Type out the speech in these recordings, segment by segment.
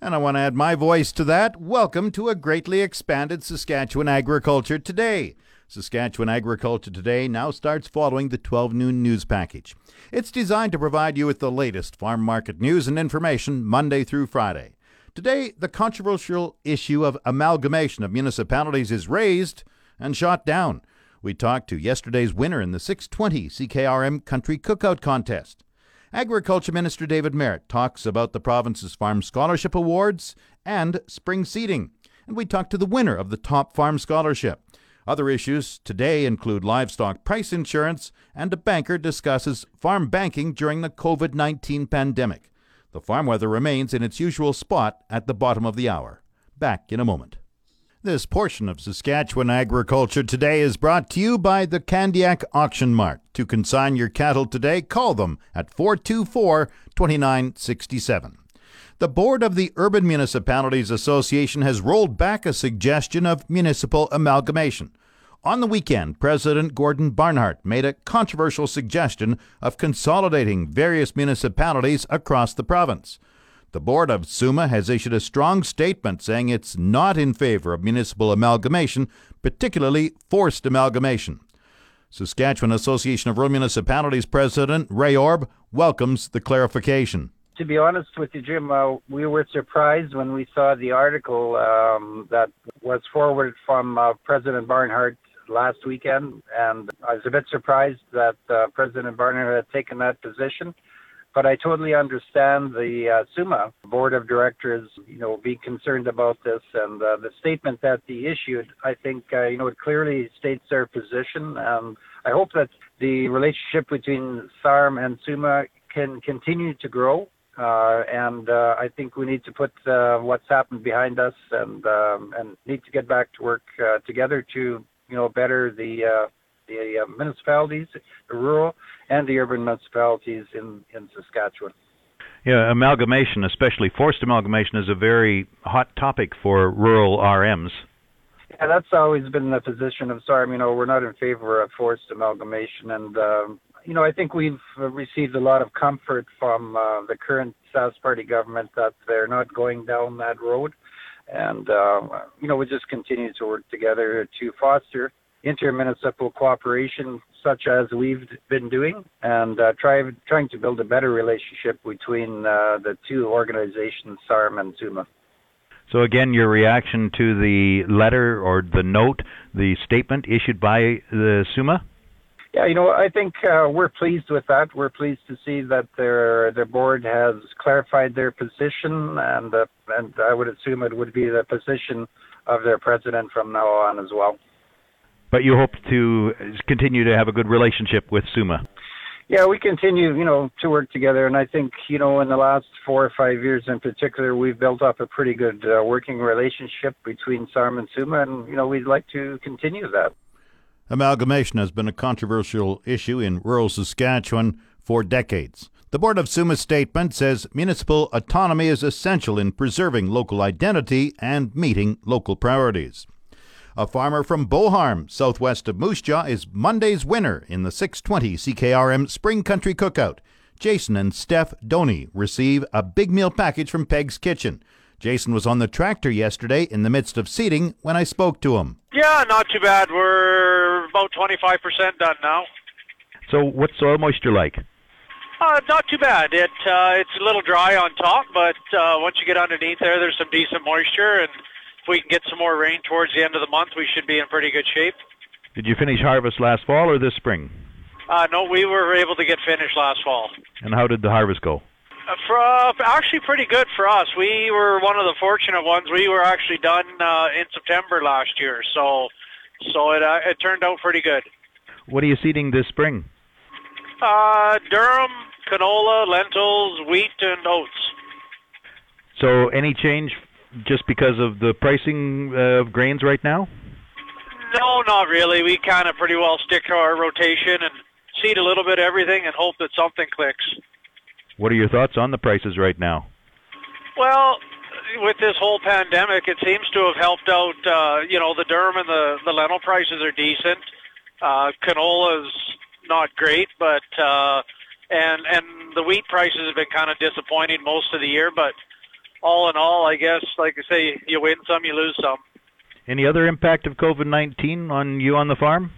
And I want to add my voice to that. Welcome to a greatly expanded Saskatchewan Agriculture Today. Saskatchewan Agriculture Today now starts following the 12 noon news package. It's designed to provide you with the latest farm market news and information Monday through Friday. Today, the controversial issue of amalgamation of municipalities is raised and shot down. We talked to yesterday's winner in the 620 CKRM Country Cookout Contest. Agriculture Minister David Merritt talks about the province's Farm Scholarship Awards and spring seeding. And we talked to the winner of the top farm scholarship. Other issues today include livestock price insurance, and a banker discusses farm banking during the COVID-19 pandemic. The farm weather remains in its usual spot at the bottom of the hour. Back in a moment. This portion of Saskatchewan Agriculture Today is brought to you by the Candiac Auction Mart. To consign your cattle today, call them at 424-2967. The Board of the Urban Municipalities Association has rolled back a suggestion of municipal amalgamation. On the weekend, President Gordon Barnhart made a controversial suggestion of consolidating various municipalities across the province. The board of SUMA has issued a strong statement saying it's not in favor of municipal amalgamation, particularly forced amalgamation. Saskatchewan Association of Rural Municipalities President Ray Orb welcomes the clarification. To be honest with you, Jim, we were surprised when we saw the article that was forwarded from President Barnhart last weekend, and I was a bit surprised that President Barnhart had taken that position. But I totally understand the SUMA Board of Directors, being concerned about this, and the statement that they issued, I think, it clearly states their position. I hope that the relationship between SARM and SUMA can continue to grow. And I think we need to put what's happened behind us, and need to get back to work together to better the municipalities, the rural and the urban municipalities in Saskatchewan. Yeah, amalgamation, especially forced amalgamation, is a very hot topic for rural RMs. Yeah, that's always been the position of SARM. We're not in favor of forced amalgamation, and I think we've received a lot of comfort from the current Sask Party government that they're not going down that road. And, we just continue to work together to foster inter-municipal cooperation, such as we've been doing, and trying to build a better relationship between the two organizations, SARM and SUMA. So again, your reaction to the letter or the note, the statement issued by the SUMA? Yeah, I think we're pleased with that. We're pleased to see that their board has clarified their position, and I would assume it would be the position of their president from now on as well. But you hope to continue to have a good relationship with SUMA? Yeah, we continue, to work together, and I think, in the last 4 or 5 years in particular, we've built up a pretty good working relationship between SARM and SUMA, and, we'd like to continue that. Amalgamation has been a controversial issue in rural Saskatchewan for decades. The Board of SUMA's statement says municipal autonomy is essential in preserving local identity and meeting local priorities. A farmer from Boharm, southwest of Moose Jaw, is Monday's winner in the 620 CKRM Spring Country Cookout. Jason and Steph Doney receive a big meal package from Peg's Kitchen. Jason was on the tractor yesterday in the midst of seeding when I spoke to him. Yeah, not too bad. We're about 25% done now. So what's soil moisture like? Not too bad. It's a little dry on top, but once you get underneath there's some decent moisture, and if we can get some more rain towards the end of the month, we should be in pretty good shape. Did you finish harvest last fall or this spring? No, we were able to get finished last fall. And how did the harvest go? Actually pretty good for us. We were one of the fortunate ones. We were actually done in September last year, so it turned out pretty good. What are you seeding this spring? Durum, canola, lentils, wheat, and oats. So any change just because of the pricing of grains right now? No, not really. We kind of pretty well stick to our rotation and seed a little bit of everything and hope that something clicks. What are your thoughts on the prices right now? Well, with this whole pandemic, it seems to have helped out, the durum and the lentil prices are decent. Canola's not great, but and the wheat prices have been kind of disappointing most of the year, but all in all, I guess, like I say, you win some, you lose some. Any other impact of COVID-19 on you on the farm?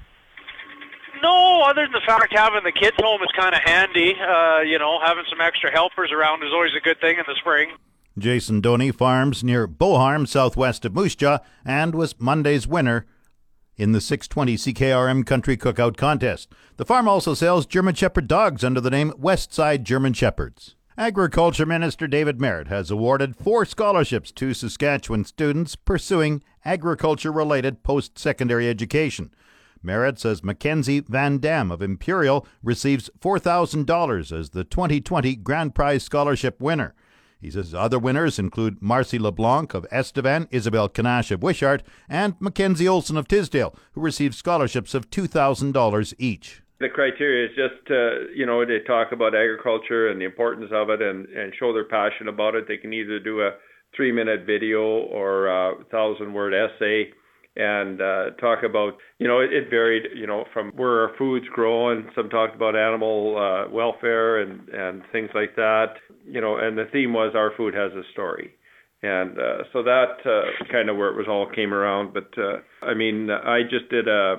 No, other than the fact having the kids home is kind of handy. Having some extra helpers around is always a good thing in the spring. Jason Doney farms near Boharm, southwest of Moose Jaw, and was Monday's winner in the 620 CKRM Country Cookout Contest. The farm also sells German Shepherd dogs under the name Westside German Shepherds. Agriculture Minister David Merritt has awarded 4 scholarships to Saskatchewan students pursuing agriculture-related post-secondary education. Merritt says Mackenzie Van Dam of Imperial receives $4,000 as the 2020 Grand Prize Scholarship winner. He says other winners include Marcy LeBlanc of Estevan, Isabel Kanash of Wishart, and Mackenzie Olson of Tisdale, who received scholarships of $2,000 each. The criteria is just, they talk about agriculture and the importance of it and show their passion about it. They can either do a 3-minute video or a 1,000-word essay and talk about, it varied, from where our food's grown. Some talked about animal welfare and things like that, and the theme was our food has a story. And so that kind of where it was all came around. But, I just did a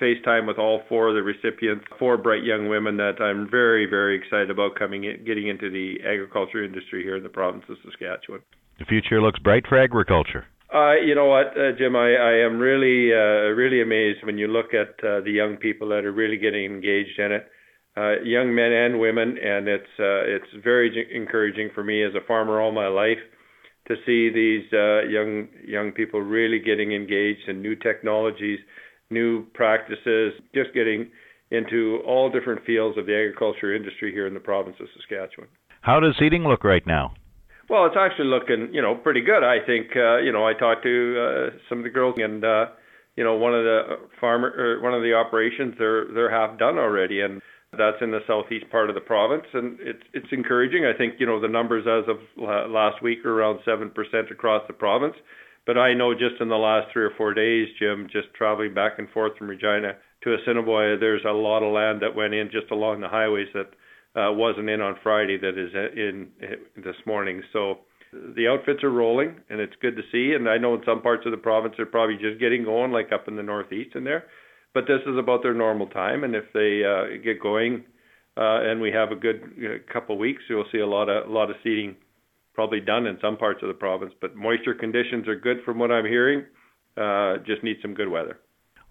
FaceTime with all 4 of the recipients, 4 bright young women that I'm very, very excited about getting into the agriculture industry here in the province of Saskatchewan. The future looks bright for agriculture. You know what, Jim, I am really, really amazed when you look at the young people that are really getting engaged in it. Young men and women, and it's very encouraging for me as a farmer all my life to see these young people really getting engaged in new technologies, new practices, just getting into all different fields of the agriculture industry here in the province of Saskatchewan. How does seeding look right now? Well, it's actually looking, pretty good. I think, I talked to some of the girls, and one of the operations, they're half done already, and that's in the southeast part of the province, and it's encouraging. I think the numbers as of last week are around 7% across the province, but I know just in the last 3 or 4 days, Jim, just traveling back and forth from Regina to Assiniboia, there's a lot of land that went in just along the highways that wasn't in on Friday that is in this morning. So the outfits are rolling, and it's good to see. And I know in some parts of the province they're probably just getting going, like up in the northeast in there. But this is about their normal time, and if they get going and we have a good couple weeks, you'll see a lot of seeding probably done in some parts of the province. But moisture conditions are good from what I'm hearing. Just need some good weather.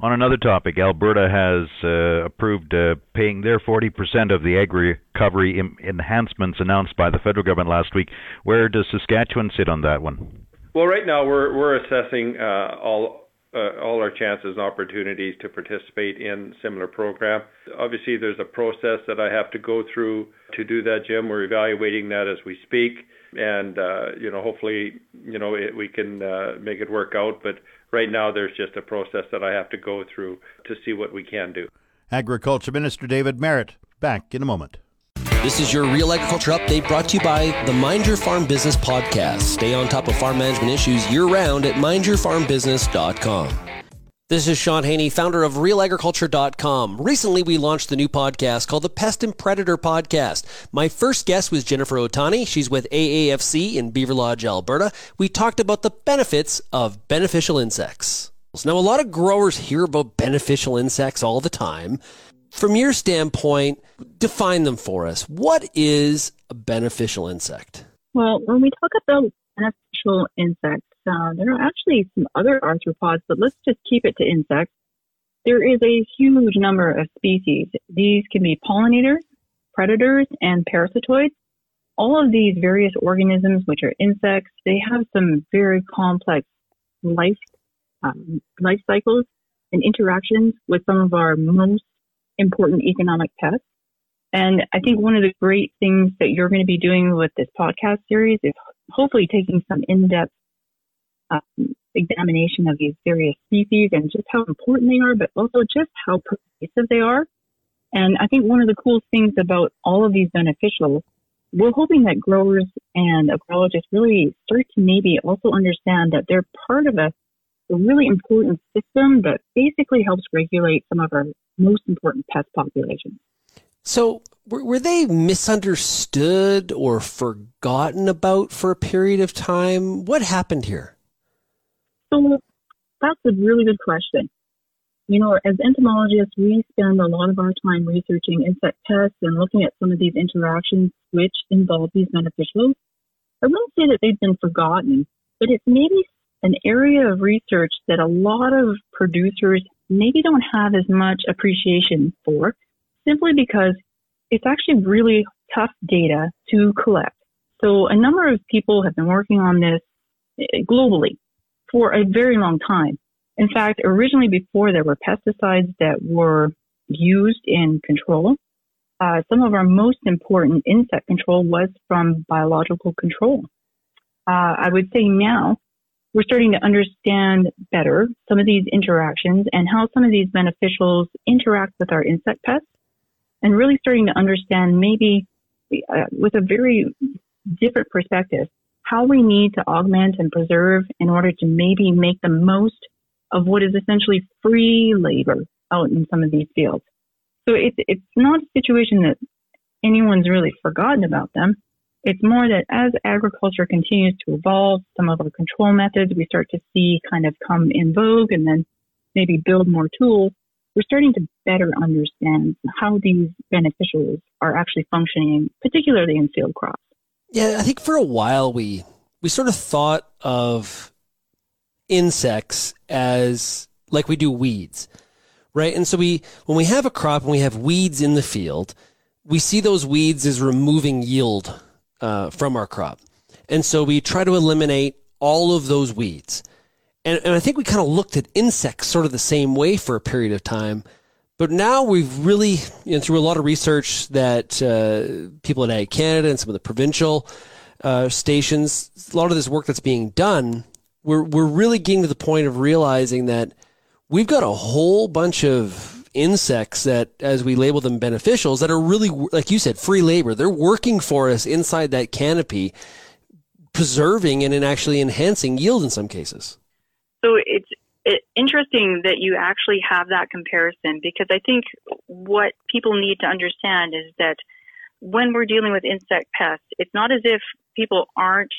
On another topic, Alberta has approved paying their 40% of the agri-recovery enhancements announced by the federal government last week. Where does Saskatchewan sit on that one? Well, right now we're assessing all our chances and opportunities to participate in similar program. Obviously, there's a process that I have to go through to do that, Jim. We're evaluating that as we speak, and hopefully, we can make it work out. But right now, there's just a process that I have to go through to see what we can do. Agriculture Minister David Merritt, back in a moment. This is your Real Agriculture Update brought to you by the Mind Your Farm Business podcast. Stay on top of farm management issues year-round at mindyourfarmbusiness.com. This is Sean Haney, founder of realagriculture.com. Recently, we launched the new podcast called the Pest and Predator Podcast. My first guest was Jennifer Otani. She's with AAFC in Beaver Lodge, Alberta. We talked about the benefits of beneficial insects. Now, a lot of growers hear about beneficial insects all the time. From your standpoint, define them for us. What is a beneficial insect? Well, when we talk about beneficial insects, there are actually some other arthropods, but let's just keep it to insects. There is a huge number of species. These can be pollinators, predators, and parasitoids. All of these various organisms, which are insects, they have some very complex life cycles and interactions with some of our most important economic pests. And I think one of the great things that you're going to be doing with this podcast series is hopefully taking some in-depth examination of these various species and just how important they are, but also just how pervasive they are. And I think one of the cool things about all of these beneficials, we're hoping that growers and agrologists really start to maybe also understand that they're part of a really important system that basically helps regulate some of our most important pest populations. So were they misunderstood or forgotten about for a period of time? What happened here? So that's a really good question. You know, as entomologists, we spend a lot of our time researching insect pests and looking at some of these interactions which involve these beneficials. I wouldn't say that they've been forgotten, but it's maybe an area of research that a lot of producers maybe don't have as much appreciation for, simply because it's actually really tough data to collect. So a number of people have been working on this globally for a very long time. In fact, originally before there were pesticides that were used in control, some of our most important insect control was from biological control. I would say now we're starting to understand better some of these interactions and how some of these beneficials interact with our insect pests, and really starting to understand maybe with a very different perspective how we need to augment and preserve in order to maybe make the most of what is essentially free labor out in some of these fields. So it's not a situation that anyone's really forgotten about them. It's more that as agriculture continues to evolve, some of our control methods we start to see kind of come in vogue and then maybe build more tools. We're starting to better understand how these beneficials are actually functioning, particularly in field crops. Yeah, I think for a while we sort of thought of insects as like we do weeds, right? And so when we have a crop and we have weeds in the field, we see those weeds as removing yield from our crop. And so we try to eliminate all of those weeds. And I think we kind of looked at insects sort of the same way for a period of time. But now we've really, you know, through a lot of research that people at Ag Canada and some of the provincial stations, a lot of this work that's being done, we're really getting to the point of realizing that we've got a whole bunch of insects that, as we label them beneficials, that are really, like you said, free labor. They're working for us inside that canopy, preserving and actually enhancing yield in some cases. So it's interesting that you actually have that comparison, because I think what people need to understand is that when we're dealing with insect pests, it's not as if people aren't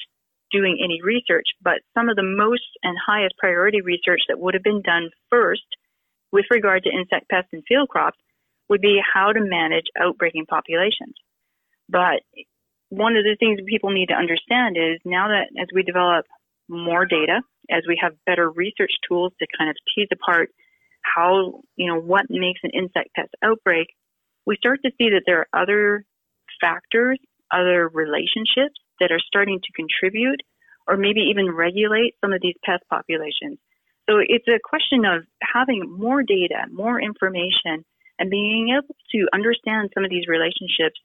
doing any research, but some of the most and highest priority research that would have been done first with regard to insect pests and field crops would be how to manage outbreaking populations. But one of the things people need to understand is now that as we develop more data, as we have better research tools to kind of tease apart how, you know, what makes an insect pest outbreak, we start to see that there are other factors, other relationships that are starting to contribute or maybe even regulate some of these pest populations. So it's a question of having more data, more information, and being able to understand some of these relationships,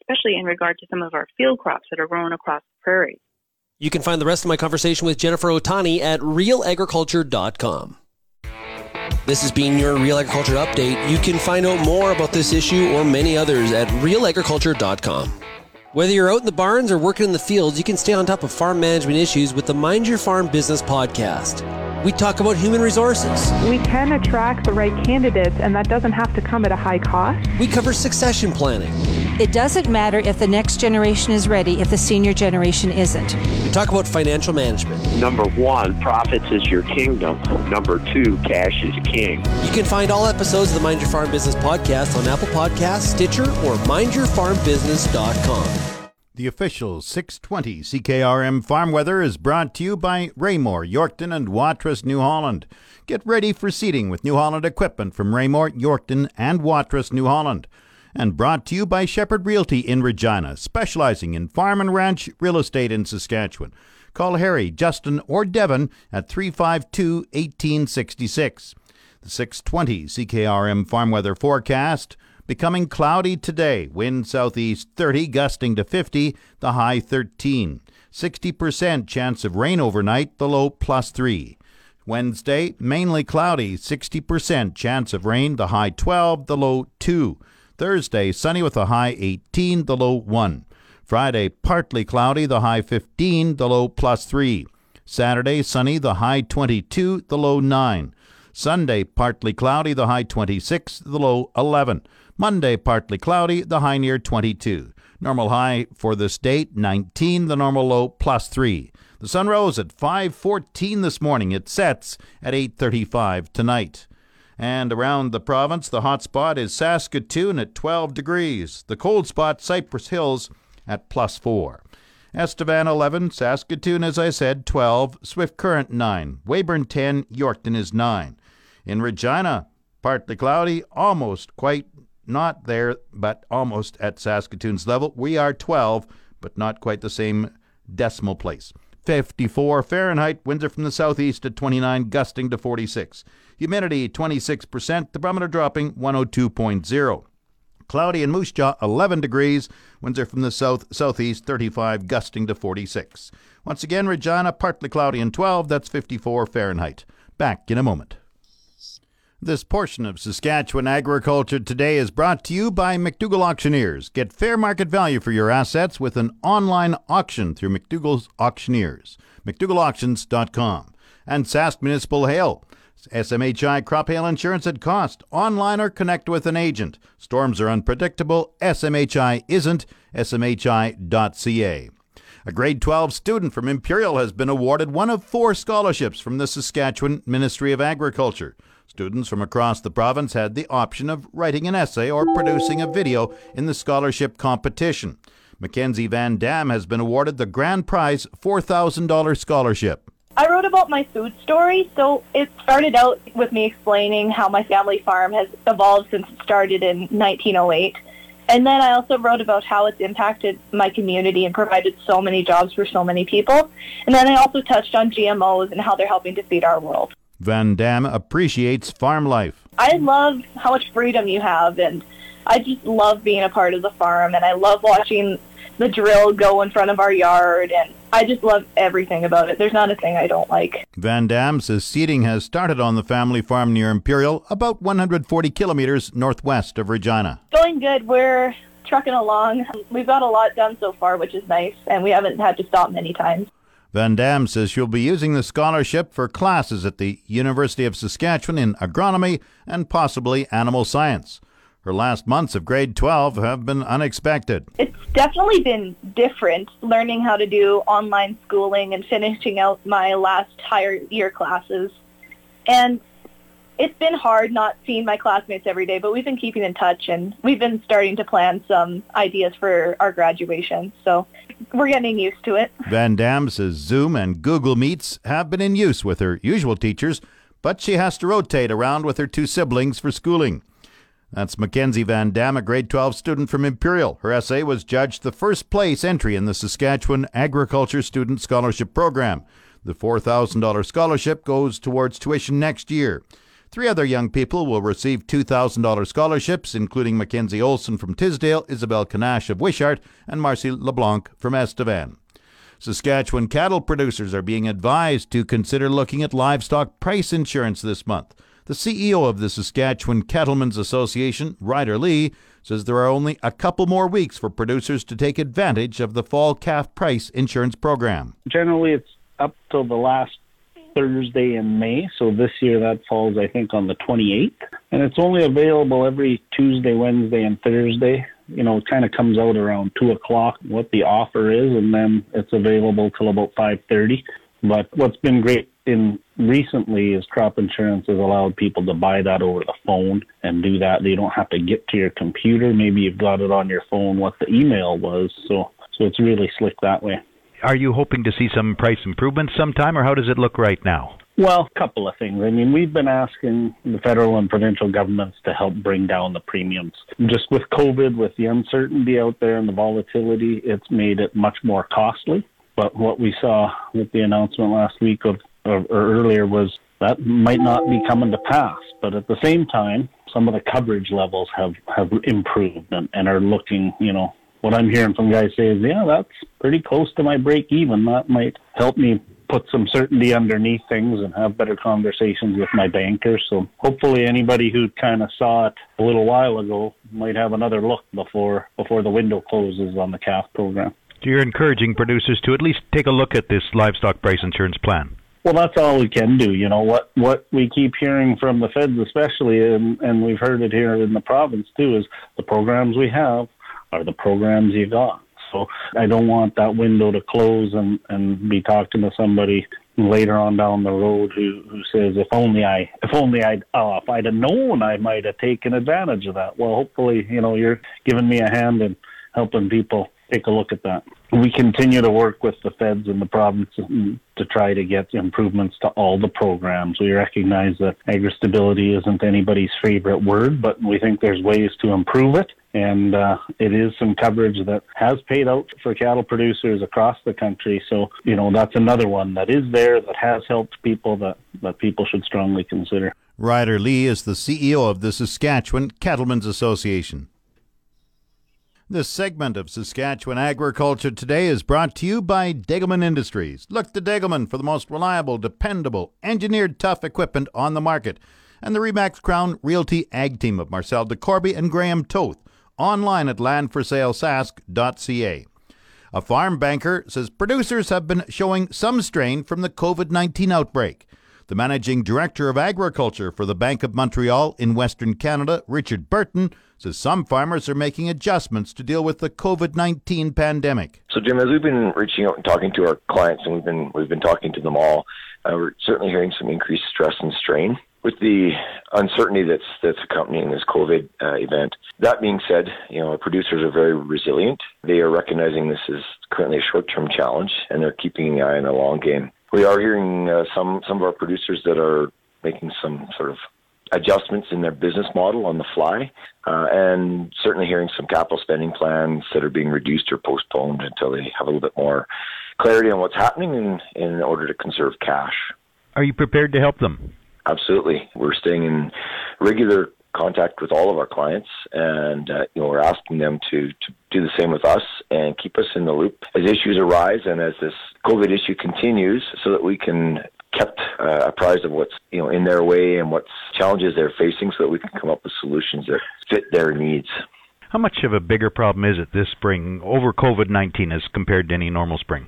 especially in regard to some of our field crops that are grown across the prairies. You can find the rest of my conversation with Jennifer Otani at realagriculture.com. This has been your Real Agriculture Update. You can find out more about this issue or many others at realagriculture.com. Whether you're out in the barns or working in the fields, you can stay on top of farm management issues with the Mind Your Farm Business podcast. We talk about human resources. We can attract the right candidates, and that doesn't have to come at a high cost. We cover succession planning. It doesn't matter if the next generation is ready if the senior generation isn't. We talk about financial management. Number one, profits is your kingdom. Number two, cash is king. You can find all episodes of the Mind Your Farm Business podcast on Apple Podcasts, Stitcher, or mindyourfarmbusiness.com. The official 620 CKRM farm weather is brought to you by Raymore, Yorkton, and Watrous, New Holland. Get ready for seeding with New Holland equipment from Raymore, Yorkton, and Watrous, New Holland. And brought to you by Shepherd Realty in Regina, specializing in farm and ranch real estate in Saskatchewan. Call Harry, Justin, or Devin at 352-1866. The 620 CKRM farm weather forecast Becoming cloudy today. Wind southeast 30, gusting to 50, the high 13. 60% chance of rain overnight, the low plus 3. Wednesday, mainly cloudy, 60% chance of rain, the high 12, the low 2. Thursday, sunny with a high 18, the low 1. Friday, partly cloudy, the high 15, the low plus 3. Saturday, sunny, the high 22, the low 9. Sunday, partly cloudy, the high 26, the low 11. Monday, partly cloudy, the high near 22. Normal high for this date, 19, the normal low, plus 3. The sun rose at 5:14 this morning. It sets at 8:35 tonight. And around the province, the hot spot is Saskatoon at 12 degrees. The cold spot, Cypress Hills, at plus 4. Estevan 11, Saskatoon, as I said, 12, Swift Current 9, Weyburn 10, Yorkton is 9. In Regina, partly cloudy, almost quite not there, but almost at Saskatoon's level. We are 12, but not quite the same decimal place. 54 Fahrenheit, winds are from the southeast at 29, gusting to 46. Humidity 26%, the barometer dropping 102.0. Cloudy in Moose Jaw, 11 degrees. Winds are from the southeast, 35, gusting to 46. Once again, Regina, partly cloudy and 12. That's 54 Fahrenheit. Back in a moment. This portion of Saskatchewan Agriculture Today is brought to you by McDougall Auctioneers. Get fair market value for your assets with an online auction through McDougall's Auctioneers, McDougallAuctions.com, and Sask Municipal Hail. SMHI crop hail insurance at cost. Online or connect with an agent. Storms are unpredictable. SMHI isn't. SMHI.ca. A grade 12 student from Imperial has been awarded one of 4 scholarships from the Saskatchewan Ministry of Agriculture. Students from across the province had the option of writing an essay or producing a video in the scholarship competition. Mackenzie Van Dam has been awarded the grand prize $4,000 scholarship. I wrote about my food story, so it started out with me explaining how my family farm has evolved since it started in 1908. And then I also wrote about how it's impacted my community and provided so many jobs for so many people. And then I also touched on GMOs and how they're helping to feed our world. Van Dam appreciates farm life. I love how much freedom you have, and I just love being a part of the farm, and I love watching the drill go in front of our yard, and I just love everything about it. There's not a thing I don't like. Van Dam says seeding has started on the family farm near Imperial, about 140 kilometers northwest of Regina. Going good. We're trucking along. We've got a lot done so far, which is nice, and we haven't had to stop many times. Van Dam says she'll be using the scholarship for classes at the University of Saskatchewan in agronomy and possibly animal science. Her last months of grade 12 have been unexpected. It's definitely been different learning how to do online schooling and finishing out my last higher year classes. And it's been hard not seeing my classmates every day, but we've been keeping in touch, and we've been starting to plan some ideas for our graduation. So we're getting used to it. Van Dam says Zoom and Google Meets have been in use with her usual teachers, but she has to rotate around with her 2 siblings for schooling. That's Mackenzie Van Dam, a grade 12 student from Imperial. Her essay was judged the first place entry in the Saskatchewan Agriculture Student Scholarship Program. The $4,000 scholarship goes towards tuition next year. 3 other young people will receive $2,000 scholarships, including Mackenzie Olson from Tisdale, Isabel Kanash of Wishart, and Marcy LeBlanc from Estevan. Saskatchewan cattle producers are being advised to consider looking at livestock price insurance this month. The CEO of the Saskatchewan Cattlemen's Association, Ryder Lee, says there are only a couple more weeks for producers to take advantage of the fall calf price insurance program. Generally, it's up till the last Thursday in May, so this year that falls, I think, on the 28th. And it's only available every Tuesday, Wednesday, and Thursday. You know, it kind of comes out around 2 o'clock what the offer is, and then it's available till about 5:30. But what's been great recently is crop insurance has allowed people to buy that over the phone and do that. They don't have to get to your computer. Maybe you've got it on your phone what the email was. So it's really slick that way. Are you hoping to see some price improvements sometime, or how does it look right now? Well, a couple of things. I mean, we've been asking the federal and provincial governments to help bring down the premiums. Just with COVID, with the uncertainty out there and the volatility, it's made it much more costly. But what we saw with the announcement last week or earlier was that might not be coming to pass. But at the same time, some of the coverage levels have improved and are looking, you know, what I'm hearing from guys say is, yeah, that's pretty close to my break even. That might help me put some certainty underneath things and have better conversations with my banker. So hopefully anybody who kind of saw it a little while ago might have another look before the window closes on the calf program. So you're encouraging producers to at least take a look at this livestock price insurance plan. Well, that's all we can do. You know, what we keep hearing from the feds especially, and we've heard it here in the province too, is the programs we have are the programs you got. So I don't want that window to close and be talking to somebody later on down the road who says, if I'd have known, I might have taken advantage of that. Well, hopefully, you know, you're giving me a hand in helping people take a look at that. We continue to work with the feds in the province to try to get improvements to all the programs. We recognize that agri-stability isn't anybody's favorite word, but we think there's ways to improve it. And it is some coverage that has paid out for cattle producers across the country. So, you know, that's another one that is there that has helped people that people should strongly consider. Ryder Lee is the CEO of the Saskatchewan Cattlemen's Association. This segment of Saskatchewan Agriculture Today is brought to you by Dagelman Industries. Look to Dagelman for the most reliable, dependable, engineered tough equipment on the market. And the Remax Crown Realty Ag Team of Marcel DeCorby and Graham Toth, online at landforsalesask.ca. A farm banker says producers have been showing some strain from the COVID-19 outbreak. The Managing Director of Agriculture for the Bank of Montreal in Western Canada, Richard Burton, says some farmers are making adjustments to deal with the COVID-19 pandemic. So, Jim, as we've been reaching out and talking to our clients, and we've been talking to them all, we're certainly hearing some increased stress and strain with the uncertainty that's accompanying this COVID event. That being said, you know, our producers are very resilient. They are recognizing this is currently a short-term challenge, and they're keeping an eye on the long game. We are hearing some of our producers that are making some sort of adjustments in their business model on the fly, and certainly hearing some capital spending plans that are being reduced or postponed until they have a little bit more clarity on what's happening in order to conserve cash. Are you prepared to help them? Absolutely. We're staying in regular contact with all of our clients, and you know, we're asking them to do the same with us and keep us in the loop as issues arise and as this COVID issue continues, so that we can kept apprised of what's, you know, in their way and what challenges they're facing, so that we can come up with solutions that fit their needs. How much of a bigger problem is it this spring over COVID-19 as compared to any normal spring?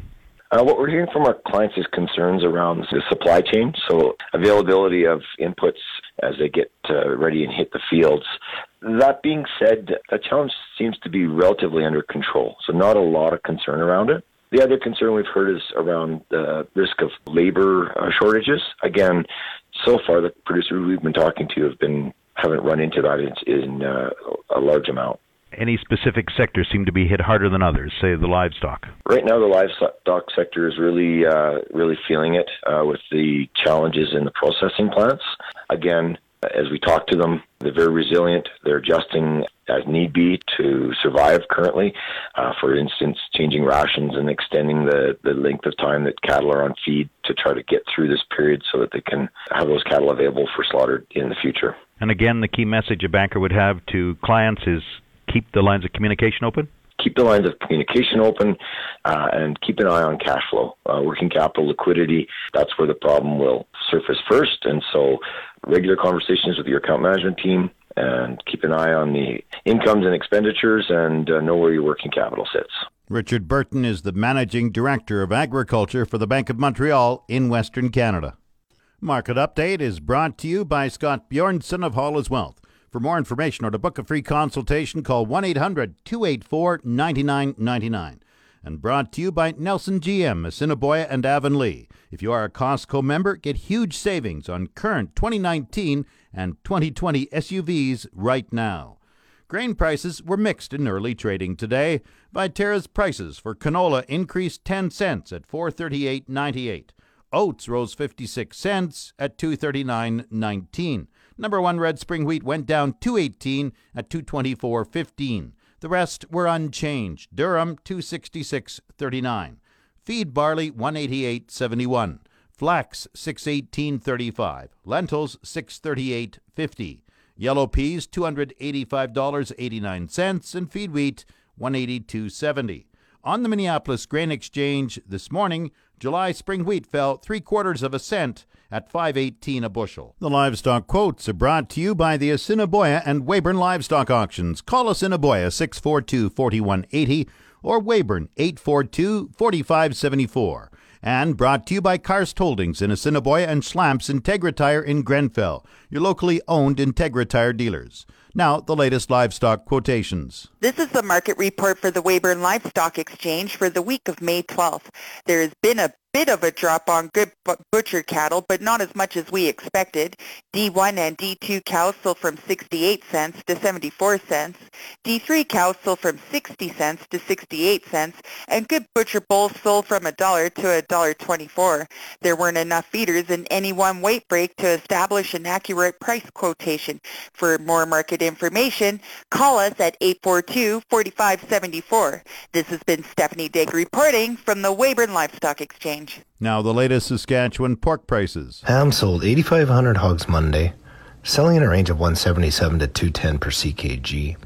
What we're hearing from our clients is concerns around the supply chain, so availability of inputs as they get ready and hit the fields. That being said, the challenge seems to be relatively under control, so not a lot of concern around it. The other concern we've heard is around the risk of labor shortages. Again, so far the producers we've been talking to haven't run into that in a large amount. Any specific sectors seem to be hit harder than others, say the livestock? Right now the livestock sector is really feeling it with the challenges in the processing plants. Again, as we talk to them, they're very resilient. They're adjusting as need be to survive currently. For instance, changing rations and extending the length of time that cattle are on feed to try to get through this period so that they can have those cattle available for slaughter in the future. And again, the key message a banker would have to clients is keep the lines of communication open? Keep the lines of communication open and keep an eye on cash flow, working capital, liquidity. That's where the problem will surface first. And so regular conversations with your account management team and keep an eye on the incomes and expenditures and know where your working capital sits. Richard Burton is the Managing Director of Agriculture for the Bank of Montreal in Western Canada. Market Update is brought to you by Scott Bjornson of Hall is Wealth. For more information or to book a free consultation, call 1-800-284-9999. And brought to you by Nelson GM, Assiniboia, and Avonlea. If you are a Costco member, get huge savings on current 2019 and 2020 SUVs right now. Grain prices were mixed in early trading today. Viterra's prices for canola increased 10 cents at $4.3898. Oats rose 56 cents at $2.3919. Number one red spring wheat went down 2.18 at 2.2415. The rest were unchanged. Durham 266.39, feed barley 188.71, flax 618.35, lentils 638.50, Yellow peas, $285.89, and feed wheat, $182.70. On the Minneapolis Grain Exchange this morning, July spring wheat fell 0.75 cents at $5.18 a bushel. The livestock quotes are brought to you by the Assiniboia and Weyburn Livestock Auctions. Call Assiniboia 642-4180 or Weyburn 842-4574. And brought to you by Karst Holdings in Assiniboia and Schlamps Integra Tire in Grenfell, your locally owned Integra Tire dealers. Now, the latest livestock quotations. This is the market report for the Weyburn Livestock Exchange for the week of May 12th. There has been a bit of a drop on good butcher cattle, but not as much as we expected. D1 and D2 cows sold from 68 cents to 74 cents. D3 cows sold from 60 cents to 68 cents, and good butcher bulls sold from $1 to $1.24. There weren't enough feeders in any one weight break to establish an accurate price quotation. For more market information, call us at 842-4574. This has been Stephanie Digg reporting from the Weyburn Livestock Exchange. Now the latest Saskatchewan pork prices. Ham sold 8,500 hogs Monday, selling in a range of 177 to 210 per CKG.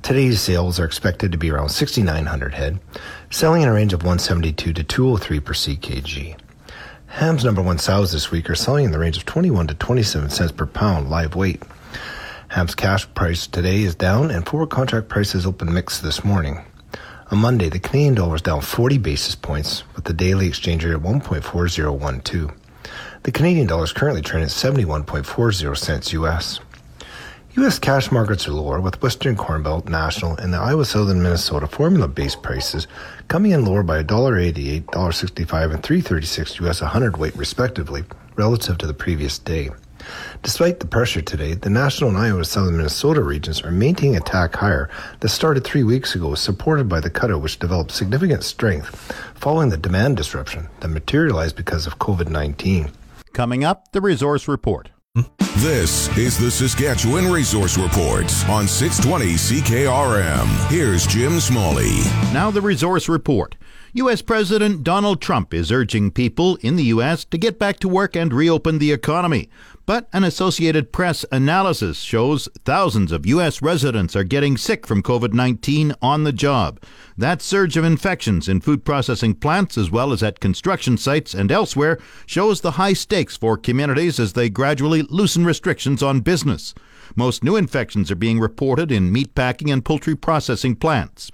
Today's sales are expected to be around 6,900 head, selling in a range of 172 to 203 per CKG. Ham's number one sows this week are selling in the range of 21 to 27 cents per pound live weight. Ham's cash price today is down, and forward contract prices open mixed this morning. On Monday, the Canadian dollar was down 40 basis points, with the daily exchange rate at 1.4012. The Canadian dollar is currently trading at 71.40 cents U.S. U.S. cash markets are lower, with Western Corn Belt, National, and the Iowa Southern Minnesota formula-based prices coming in lower by $1.88, $1.65, and $3.36 U.S. 100 weight, respectively, relative to the previous day. Despite the pressure today, the National and Iowa Southern Minnesota regions are maintaining a tack higher that started 3 weeks ago, supported by the cutout, which developed significant strength following the demand disruption that materialized because of COVID-19. Coming up, the Resource Report. This is the Saskatchewan Resource Report on 620 CKRM. Here's Jim Smalley. Now the Resource Report. U.S. President Donald Trump is urging people in the U.S. to get back to work and reopen the economy. But an Associated Press analysis shows thousands of U.S. residents are getting sick from COVID-19 on the job. That surge of infections in food processing plants as well as at construction sites and elsewhere shows the high stakes for communities as they gradually loosen restrictions on business. Most new infections are being reported in meatpacking and poultry processing plants.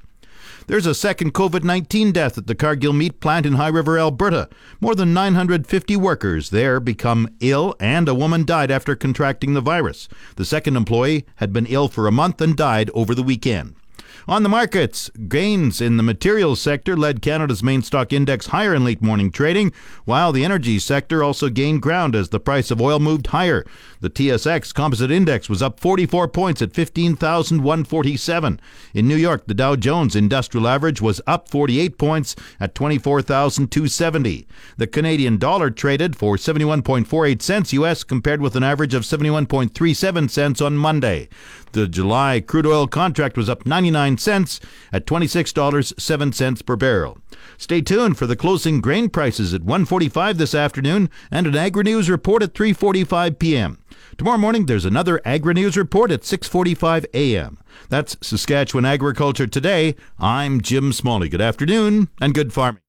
There's a second COVID-19 death at the Cargill meat plant in High River, Alberta. More than 950 workers there become ill, and a woman died after contracting the virus. The second employee had been ill for a month and died over the weekend. On the markets, gains in the materials sector led Canada's main stock index higher in late morning trading, while the energy sector also gained ground as the price of oil moved higher. The TSX Composite Index was up 44 points at 15,147. In New York, the Dow Jones Industrial Average was up 48 points at 24,270. The Canadian dollar traded for 71.48 cents U.S. compared with an average of 71.37 cents on Monday. The July crude oil contract was up 99 cents at $26.07 per barrel. Stay tuned for the closing grain prices at 1:45 this afternoon and an Agri-News report at 3:45 p.m. Tomorrow morning, there's another Agri-News report at 6:45 a.m. That's Saskatchewan Agriculture Today. I'm Jim Smalley. Good afternoon and good farming.